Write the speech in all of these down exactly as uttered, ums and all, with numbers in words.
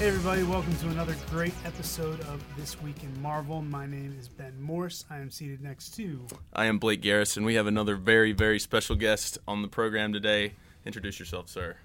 Hey everybody, welcome to another great episode of This Week in Marvel. My name is Ben Morse. I am seated next to... I am Blake Garrison. We have another very, very special guest on the program today. Introduce yourself, sir.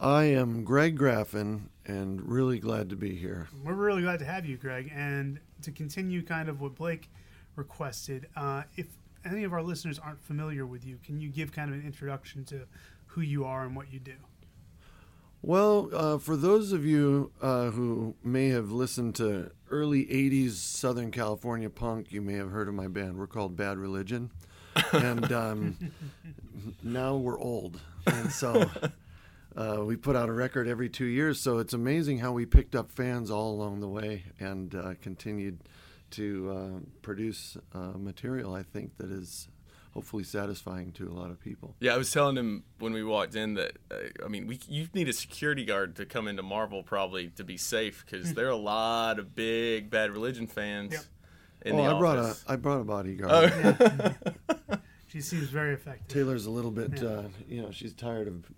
I am Greg Graffin, and really glad to be here. We're really glad to have you, Greg. And to continue kind of what Blake requested, uh, if any of our listeners aren't familiar with you, can you give kind of an introduction to who you are and what you do? Well, uh, for those of you uh, who may have listened to early eighties Southern California punk, you may have heard of my band. We're called Bad Religion, and um, now we're old. And so uh, we put out a record every two years, so it's amazing how we picked up fans all along the way and uh, continued to uh, produce uh, material, I think, that is... hopefully satisfying to a lot of people. Yeah, I was telling him when we walked in that, uh, I mean, we you need a security guard to come into Marvel probably to be safe, because there are a lot of big Bad Religion fans yep. in oh, the I office. Oh, I brought a bodyguard. Oh. Yeah. She seems very effective. Taylor's a little bit, yeah. uh, you know, she's tired of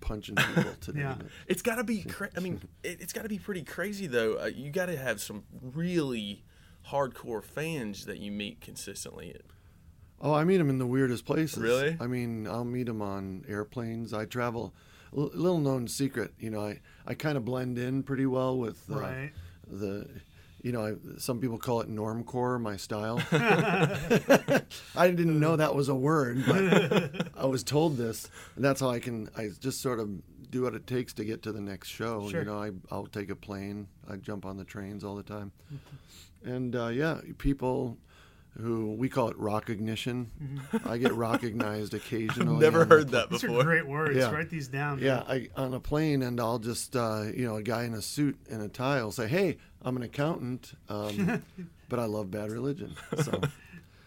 punching people today. Yeah. It's got to be, cra- I mean, it, it's got to be pretty crazy, though. Uh, you got to have some really hardcore fans that you meet consistently. Oh, I meet them in the weirdest places. Really? I mean, I'll meet them on airplanes. I travel. L- little known secret, you know, I, I kind of blend in pretty well with uh, right. the, you know, I, some people call it normcore, my style. I didn't know that was a word, but I was told this. And that's how I can, I just sort of do what it takes to get to the next show. Sure. You know, I, I'll take a plane. I jump on the trains all the time. And, uh, yeah, people... who we call it rock ignition. Mm-hmm. I get rock-ignized occasionally. I've never heard that before. These are great words. Yeah. Write these down. Yeah, I, on a plane, and I'll just, uh, you know, a guy in a suit and a tie will say, hey, I'm an accountant, um, but I love Bad Religion. So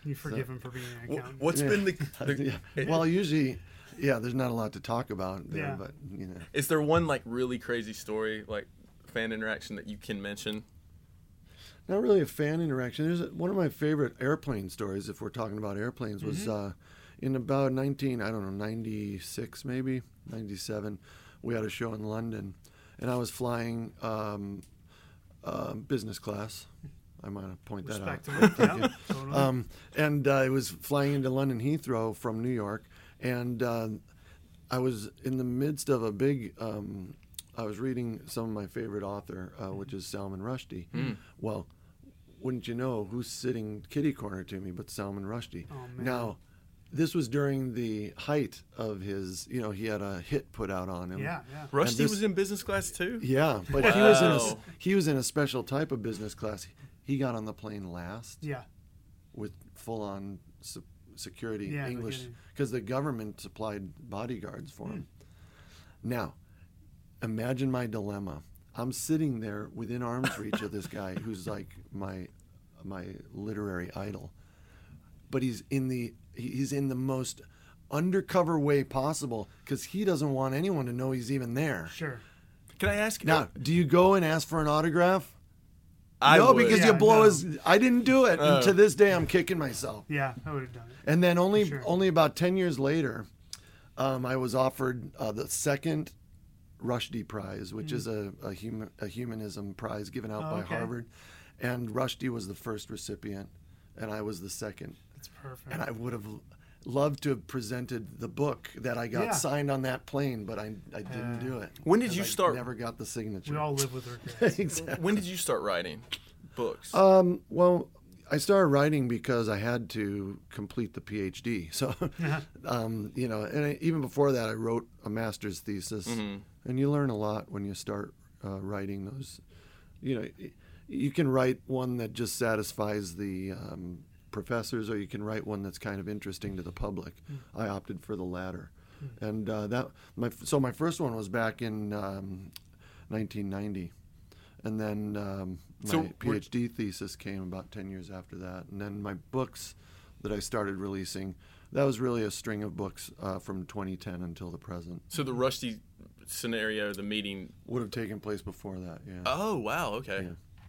you forgive so. him for being an accountant. What's yeah. been the... the yeah. Well, usually, yeah, there's not a lot to talk about there, yeah. but, you know. Is there one, like, really crazy story, like, fan interaction that you can mention? Not really a fan interaction. There's a, one of my favorite airplane stories, if we're talking about airplanes, was mm-hmm. uh, in about nineteen, I don't know, ninety-six maybe, ninety-seven. We had a show in London, and I was flying um, uh, business class. I might have pointed that out. Yeah, totally. um, and uh, I was flying into London Heathrow from New York, and uh, I was in the midst of a big... Um, I was reading some of my favorite author, uh, which is Salman Rushdie. Mm. Well, wouldn't you know who's sitting kitty corner to me but Salman Rushdie. Oh, man. Now, this was during the height of his, you know, he had a hit put out on him. Yeah, yeah. Rushdie this, was in business class too? Yeah, but wow. he was in a, he was in a special type of business class. He got on the plane last. Yeah. With full-on se- security yeah, English, because the government supplied bodyguards for him. Mm. Now, imagine my dilemma. I'm sitting there within arm's reach of this guy who's like my my literary idol, but he's in the he's in the most undercover way possible because he doesn't want anyone to know he's even there. Sure. Can I ask you now? Do you go and ask for an autograph? I no, would. because yeah, you blow no. his. I didn't do it. Uh, and to this day, I'm kicking myself. Yeah, I would have done it. And then only sure. only about ten years later, um, I was offered uh, the second Rushdie Prize, which mm. is a a, hum, a humanism prize given out oh, by okay. Harvard, and Rushdie was the first recipient, and I was the second. That's perfect. And I would have loved to have presented the book that I got yeah. signed on that plane, but I I didn't uh, do it. When did you I start? Never got the signature. We all live with regrets. Exactly. When did you start writing books? Um. Well, I started writing because I had to complete the PhD. So, uh-huh. um, you know, and I, even before that, I wrote a master's thesis. Mm-hmm. And you learn a lot when you start uh, writing those. You know, you can write one that just satisfies the um, professors, or you can write one that's kind of interesting to the public. Mm-hmm. I opted for the latter, mm-hmm. and uh, that my so my first one was back in um, nineteen ninety, and then um, my so PhD thesis came about ten years after that, and then my books that I started releasing. That was really a string of books uh, from twenty ten until the present. So the Rushdie scenario, the meeting... would have taken place before that, yeah. Oh, wow, okay. Yeah.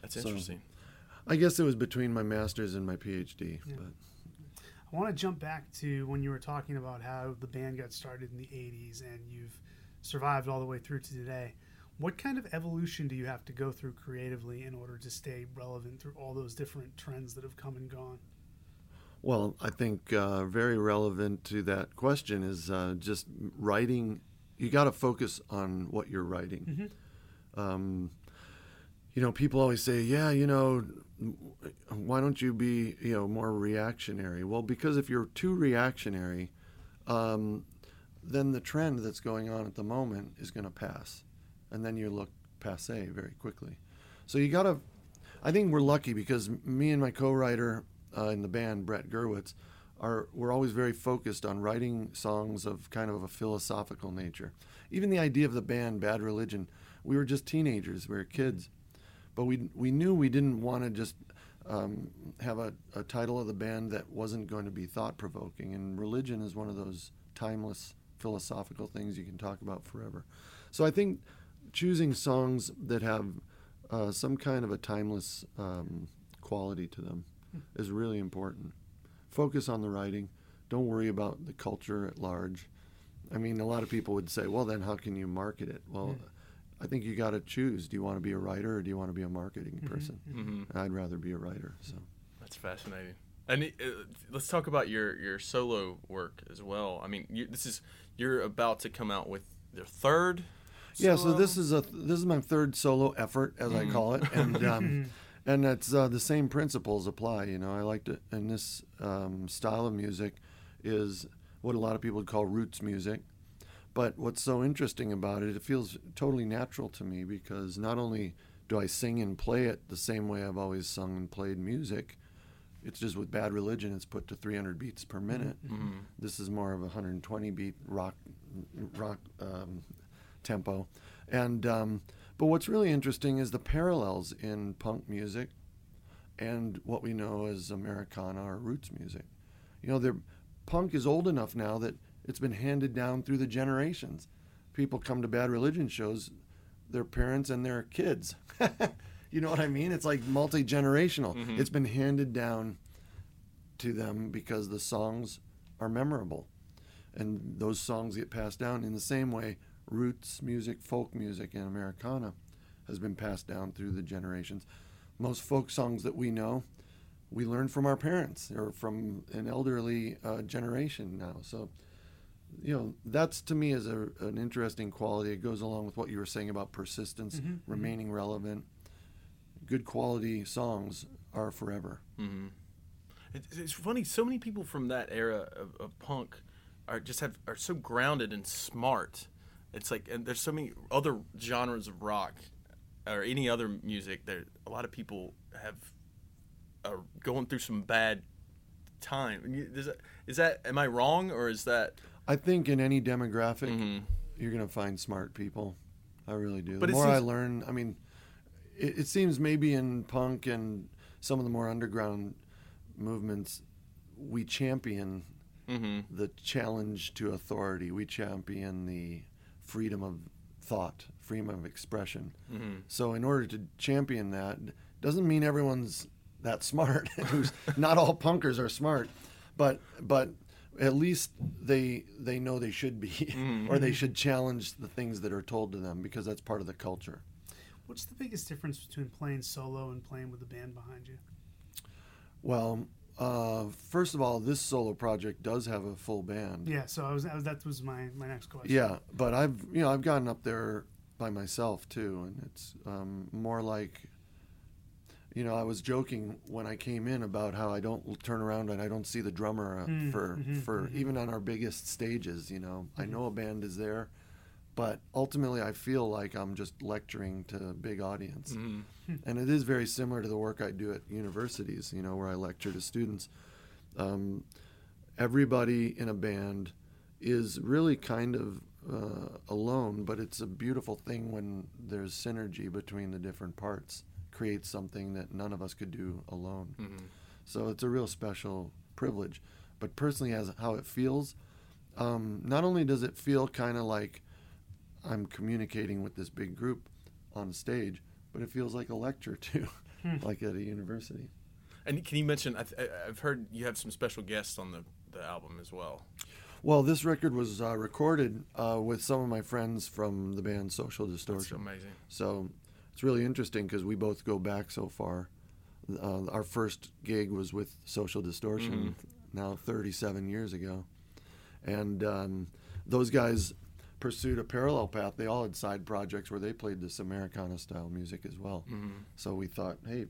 That's interesting. So, I guess it was between my master's and my PhD. Yeah. But I want to jump back to when you were talking about how the band got started in the eighties and you've survived all the way through to today. What kind of evolution do you have to go through creatively in order to stay relevant through all those different trends that have come and gone? Well, I think uh, very relevant to that question is uh, just writing. You got to focus on what you're writing. Mm-hmm. Um, you know, people always say, yeah, you know, why don't you be, you know, more reactionary? Well, because if you're too reactionary, um, then the trend that's going on at the moment is going to pass. And then you look passé very quickly. So you got to, I think we're lucky because me and my co-writer uh, in the band, Brett Gurewitz, are we're always very focused on writing songs of kind of a philosophical nature. Even the idea of the band, Bad Religion, we were just teenagers, we were kids. But we we knew we didn't want to just um, have a, a title of the band that wasn't going to be thought-provoking. And religion is one of those timeless philosophical things you can talk about forever. So I think choosing songs that have uh, some kind of a timeless um, quality to them is really important. Focus on the writing. Don't worry about the culture at large. I mean, a lot of people would say, well, then how can you market it? Well, yeah. I think you got to choose. Do you want to be a writer or do you want to be a marketing person? Mm-hmm. I'd rather be a writer. So that's fascinating. And it, uh, let's talk about your, your solo work as well. I mean, you, this is you're about to come out with your third. Solo? Yeah, so this is a this is my third solo effort, as mm. I call it, and um, and that's uh, the same principles apply. You know, I like to, and this um, style of music is what a lot of people would call roots music. But what's so interesting about it, it feels totally natural to me because not only do I sing and play it the same way I've always sung and played music, it's just with Bad Religion, it's put to three hundred beats per minute. Mm-hmm. This is more of a one hundred twenty beat rock rock um, tempo. And um, but what's really interesting is the parallels in punk music and what we know as Americana or roots music. You know, they're, punk is old enough now that it's been handed down through the generations. People come to Bad Religion shows, their parents and their kids. You know what I mean? It's like multi-generational. Mm-hmm. It's been handed down to them because the songs are memorable. And those songs get passed down in the same way roots music, folk music, and Americana has been passed down through the generations. Most folk songs that we know, we learn from our parents or from an elderly uh, generation now. So, you know, that's to me is a, an interesting quality. It goes along with what you were saying about persistence, mm-hmm. remaining relevant. Good quality songs are forever. Mm-hmm. It, it's funny. So many people from that era of, of punk are just have are so grounded and smart. It's like, and there's so many other genres of rock or any other music. There, a lot of people have are going through some bad time. Is that, is that am I wrong or is that? I think in any demographic, mm-hmm. you're going to find smart people. I really do. But the more seems... I learn, I mean, it, it seems maybe in punk and some of the more underground movements, we champion mm-hmm. the challenge to authority. We champion the freedom of thought, freedom of expression. Mm-hmm. So in order to champion that, doesn't mean everyone's that smart. Not all punkers are smart, but but... at least they they know they should be, mm-hmm. or they should challenge the things that are told to them because that's part of the culture. What's the biggest difference between playing solo and playing with a band behind you? Well, uh, first of all, this solo project does have a full band. Yeah, so I was, I was that was my, my next question. Yeah, but I've you know I've gotten up there by myself too, and it's um, more like. You know, I was joking when I came in about how I don't turn around and I don't see the drummer mm, for mm-hmm, for mm-hmm. even on our biggest stages, you know. Mm-hmm. I know a band is there, but ultimately I feel like I'm just lecturing to a big audience. Mm-hmm. And it is very similar to the work I do at universities, you know, where I lecture to students. Um, everybody in a band is really kind of uh, alone, but it's a beautiful thing when there's synergy between the different parts. Create something that none of us could do alone. Mm-hmm. So it's a real special privilege. But personally, as how it feels, um, not only does it feel kind of like I'm communicating with this big group on stage, but it feels like a lecture too, hmm. like at a university. And can you mention, I've, I've heard you have some special guests on the, the album as well. Well, this record was uh, recorded uh, with some of my friends from the band Social Distortion. That's amazing. So it's really interesting because we both go back so far. Uh, our first gig was with Social Distortion, mm-hmm. now thirty-seven years ago. And um, those guys pursued a parallel path. They all had side projects where they played this Americana-style music as well. Mm-hmm. So we thought, hey,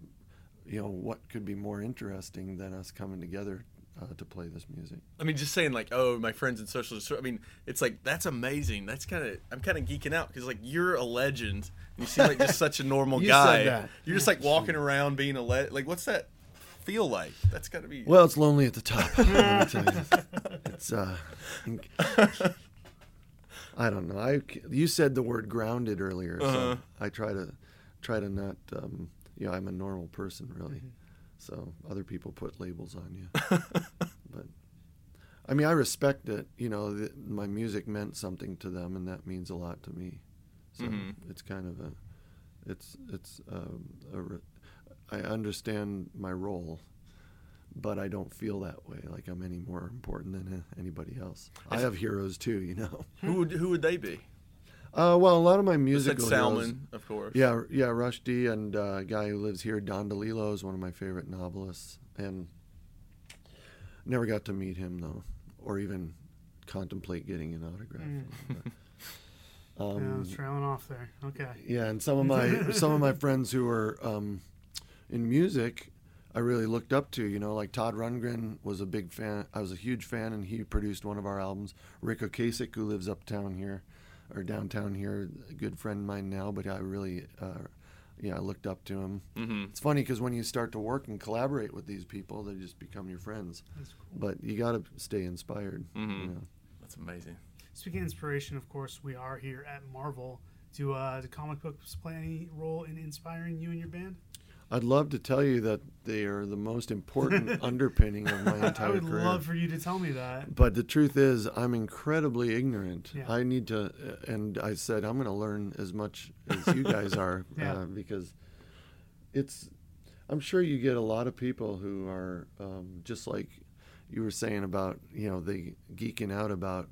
you know, what could be more interesting than us coming together uh, to play this music? I mean, just saying, like, oh, my friends in Social Distortion. I mean, it's like, that's amazing. That's kind of, I'm kind of geeking out because, like, you're a legend. You seem like just such a normal you guy. Said that. You're just, like, walking around being a legend. Like, what's that feel like? That's got to be... Well, it's lonely at the top. Let me tell you. It's, uh... I don't know. I, you said the word grounded earlier, so uh-huh. I try to try to not... Um, you know, I'm a normal person, really. Mm-hmm. So other people put labels on you. But, I mean, I respect it. You know, the, my music meant something to them, and that means a lot to me. So mm-hmm. it's kind of a... It's... it's um, a re- I understand my role, but I don't feel that way, like I'm any more important than anybody else. I have heroes too, you know. Who would who would they be? Uh, well, a lot of my musical heroes. Salman, of course. Yeah, yeah, Rushdie and uh, a guy who lives here, Don DeLillo, is one of my favorite novelists, and never got to meet him though, or even contemplate getting an autograph. Mm. From him, but, um, yeah, I was trailing off there. Okay. Yeah, and some of my some of my friends who were um, in music, I really looked up to, you know, like Todd Rundgren was a big fan. I was a huge fan, and he produced one of our albums. Rick Ocasek, who lives uptown here, or downtown here, a good friend of mine now, but I really, uh, yeah, I looked up to him. Mm-hmm. It's funny because when you start to work and collaborate with these people, they just become your friends. That's cool. But you got to stay inspired. Mm-hmm. You know? That's amazing. Speaking of inspiration, of course, we are here at Marvel. Do uh, do comic books play any role in inspiring you and your band? I'd love to tell you that they are the most important underpinning of my entire career. I would career. love for you to tell me that. But the truth is, I'm incredibly ignorant. Yeah. I need to, and I said, I'm going to learn as much as you guys are, yeah. uh, because it's, I'm sure you get a lot of people who are um, just like you were saying about, you know, the geeking out about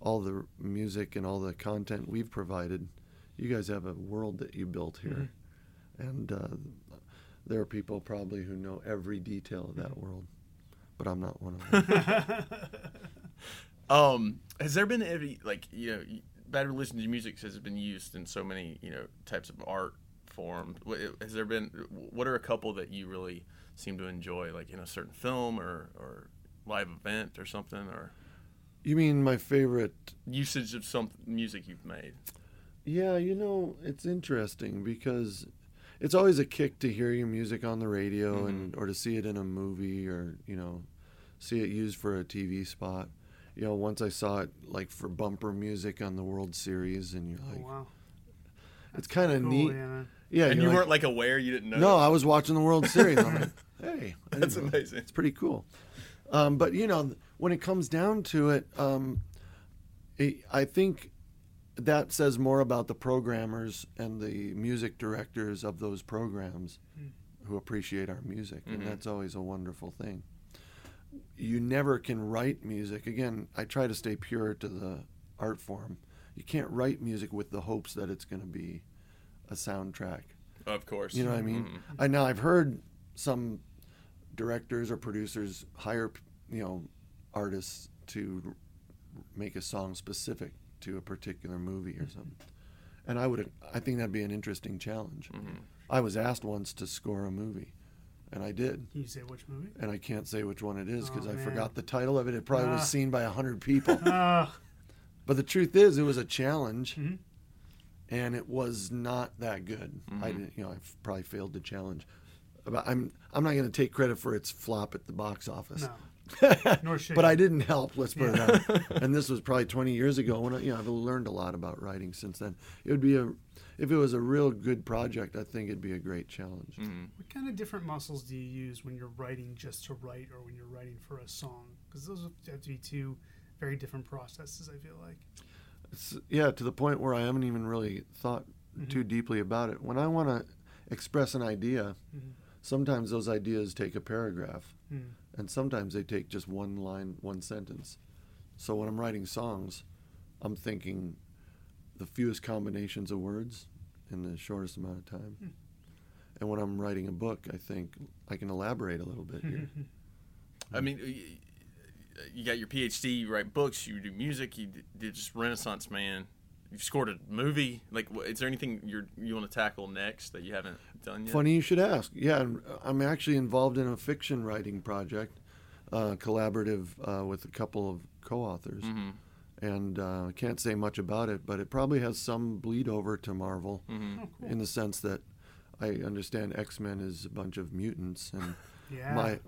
all the music and all the content we've provided. You guys have a world that you built here. Mm-hmm. And, uh, there are people probably who know every detail of that world, but I'm not one of them. um, has there been any, like, you know, Bad Religion to music has been used in so many, you know, types of art form. Has there been, what are a couple that you really seem to enjoy, like in a certain film or, or live event or something? Or you mean my favorite? Usage of some music you've made. Yeah, you know, it's interesting because... It's always a kick to hear your music on the radio, mm-hmm. and or to see it in a movie, or, you know, see it used for a T V spot. You know, once I saw it, like, for bumper music on the World Series, and you're oh, like, wow. It's kind of cool, neat. Yeah, yeah and you like, weren't, like, aware? You didn't know? No, that. I was watching the World Series. I'm like, hey. That's know. amazing. It's pretty cool. Um, but, you know, when it comes down to it, um, it I think... that says more about the programmers and the music directors of those programs mm. who appreciate our music, mm-hmm. and that's always a wonderful thing. You never can write music. Again, I try to stay pure to the art form. You can't write music with the hopes that it's going to be a soundtrack. Of course. You know what I mean? Mm-hmm. I now I've heard some directors or producers hire, you know, artists to make a song specific to a particular movie or something, and I would I think that'd be an interesting challenge. Mm-hmm. I was asked once to score a movie, and I did. Can you say which movie? And I can't say which one it is because oh, I man. forgot the title of it. It probably uh. was seen by a hundred people. uh. But the truth is, it was a challenge, mm-hmm. and it was not that good. Mm-hmm. I didn't, you know, I probably failed the challenge. But I'm I'm not going to take credit for its flop at the box office. No. Nor should but I didn't help, let's put yeah. it out. And this was probably twenty years ago. When I, you know, I've learned a lot about writing since then. It would be a, if it was a real good project, I think it'd be a great challenge. Mm-hmm. What kind of different muscles do you use when you're writing just to write, or when you're writing for a song? Because those have to be two very different processes, I feel like. It's, yeah, to the point where I haven't even really thought mm-hmm. too deeply about it. When I want to express an idea, mm-hmm. sometimes those ideas take a paragraph. Mm. And sometimes they take just one line, one sentence. So when I'm writing songs, I'm thinking the fewest combinations of words in the shortest amount of time. Mm. And when I'm writing a book, I think I can elaborate a little bit here. I mean, you got your P H D, you write books, you do music, you did just Renaissance man. You've scored a movie. Like, is there anything you're, you want to tackle next that you haven't done yet? Funny you should ask. Yeah, I'm actually involved in a fiction writing project, uh, collaborative uh, with a couple of co-authors. Mm-hmm. And I uh, can't say much about it, but it probably has some bleed over to Marvel mm-hmm. oh, cool. in the sense that I understand X-Men is a bunch of mutants. And yeah. my,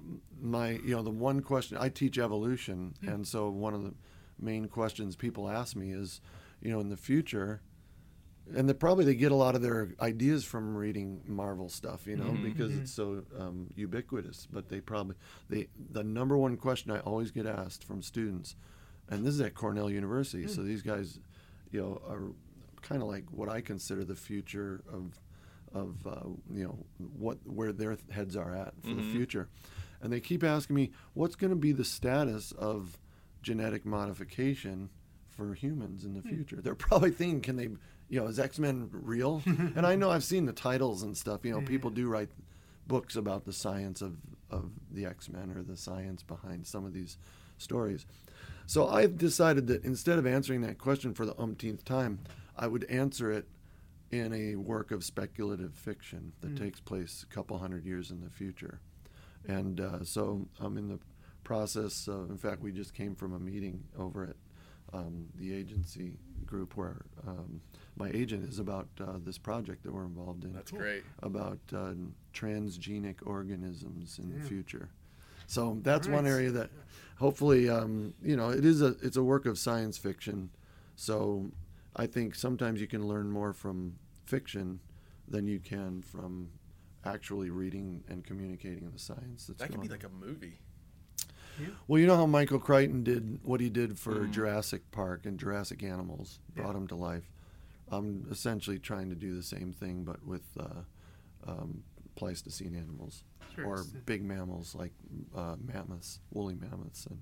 my, you know, the one question, I teach evolution, mm-hmm. and so one of the main questions people ask me is, you know, in the future, and they probably they get a lot of their ideas from reading Marvel stuff, you know, mm-hmm. because mm-hmm. it's so um, ubiquitous. But they probably, they the number one question I always get asked from students, and this is at Cornell University, mm. so these guys, you know, are kind of like what I consider the future of, of uh, you know, what where their heads are at for mm-hmm. the future. And they keep asking me, what's going to be the status of genetic modification for humans in the future? Mm. They're probably thinking, can they, you know, is X-Men real? And I know I've seen the titles and stuff, you know, mm-hmm. people do write books about the science of, of the X-Men or the science behind some of these stories. So I've decided that instead of answering that question for the umpteenth time, I would answer it in a work of speculative fiction that mm. takes place a couple hundred years in the future. And uh, so I'm in the process of, in fact, we just came from a meeting over at um, the agency group where um, my agent is about uh, this project that we're involved in. That's great. About uh, transgenic organisms in yeah. the future. So that's right. one area that hopefully, um, you know, it is a it's a work of science fiction. So I think sometimes you can learn more from fiction than you can from actually reading and communicating the science. That's that could be like a movie. Yeah. Well, you know how Michael Crichton did what he did for mm. Jurassic Park and Jurassic Animals, brought yeah. them to life. I'm essentially trying to do the same thing, but with uh, um, Pleistocene animals. Sure. Or big mammals like uh, mammoths, woolly mammoths, and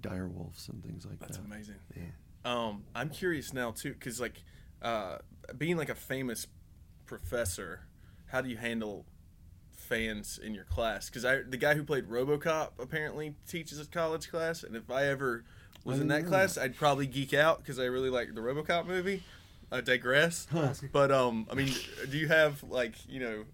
dire wolves and things like That's that. That's amazing. Yeah. Um, I'm curious now too, because like uh, being like a famous professor, how do you handle fans in your class? Because I, the guy who played RoboCop apparently teaches a college class, and if I ever was I in that class, that. I'd probably geek out because I really like the RoboCop movie. I digress, huh. but um, I mean, do you have like you know?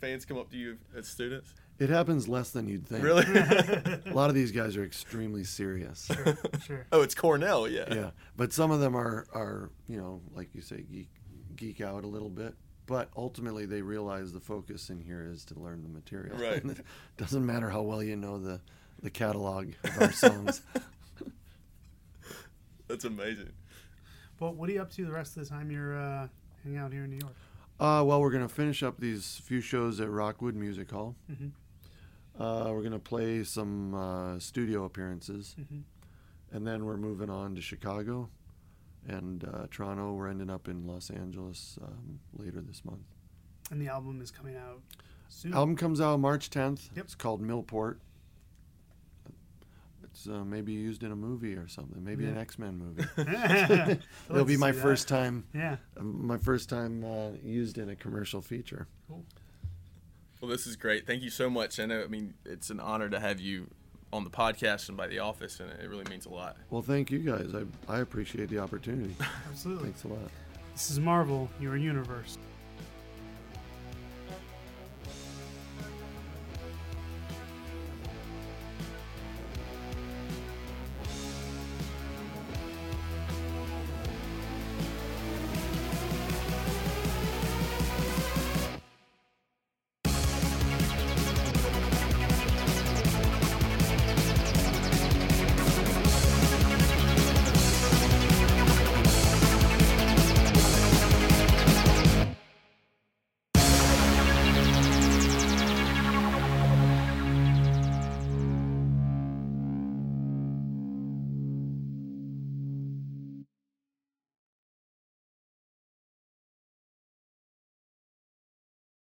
Fans come up to you as students? It happens less than you'd think. Really? A lot of these guys are extremely serious. Sure, sure. Oh, it's Cornell, yeah. Yeah, but some of them are, are you know, like you say, geek, geek out a little bit. But ultimately, they realize the focus in here is to learn the material. Right. It doesn't matter how well you know the, the catalog of our songs. That's amazing. Well, what are you up to the rest of the time you're uh, hanging out here in New York? Uh, well, we're going to finish up these few shows at Rockwood Music Hall. Mm-hmm. Uh, we're going to play some uh, studio appearances. Mm-hmm. And then we're moving on to Chicago and uh, Toronto. We're ending up in Los Angeles um, later this month. And the album is coming out soon? Album comes out March tenth. Yep. It's called Millport. It's uh, maybe used in a movie or something. Maybe yeah. an X-Men movie. It'll be my first that. time. Yeah. Uh, my first time uh, used in a commercial feature. Cool. Well, this is great. Thank you so much. I know. I mean, it's an honor to have you on the podcast and by the office, and it really means a lot. Well, thank you guys. I I appreciate the opportunity. Absolutely. Thanks a lot. This is Marvel. Your universe.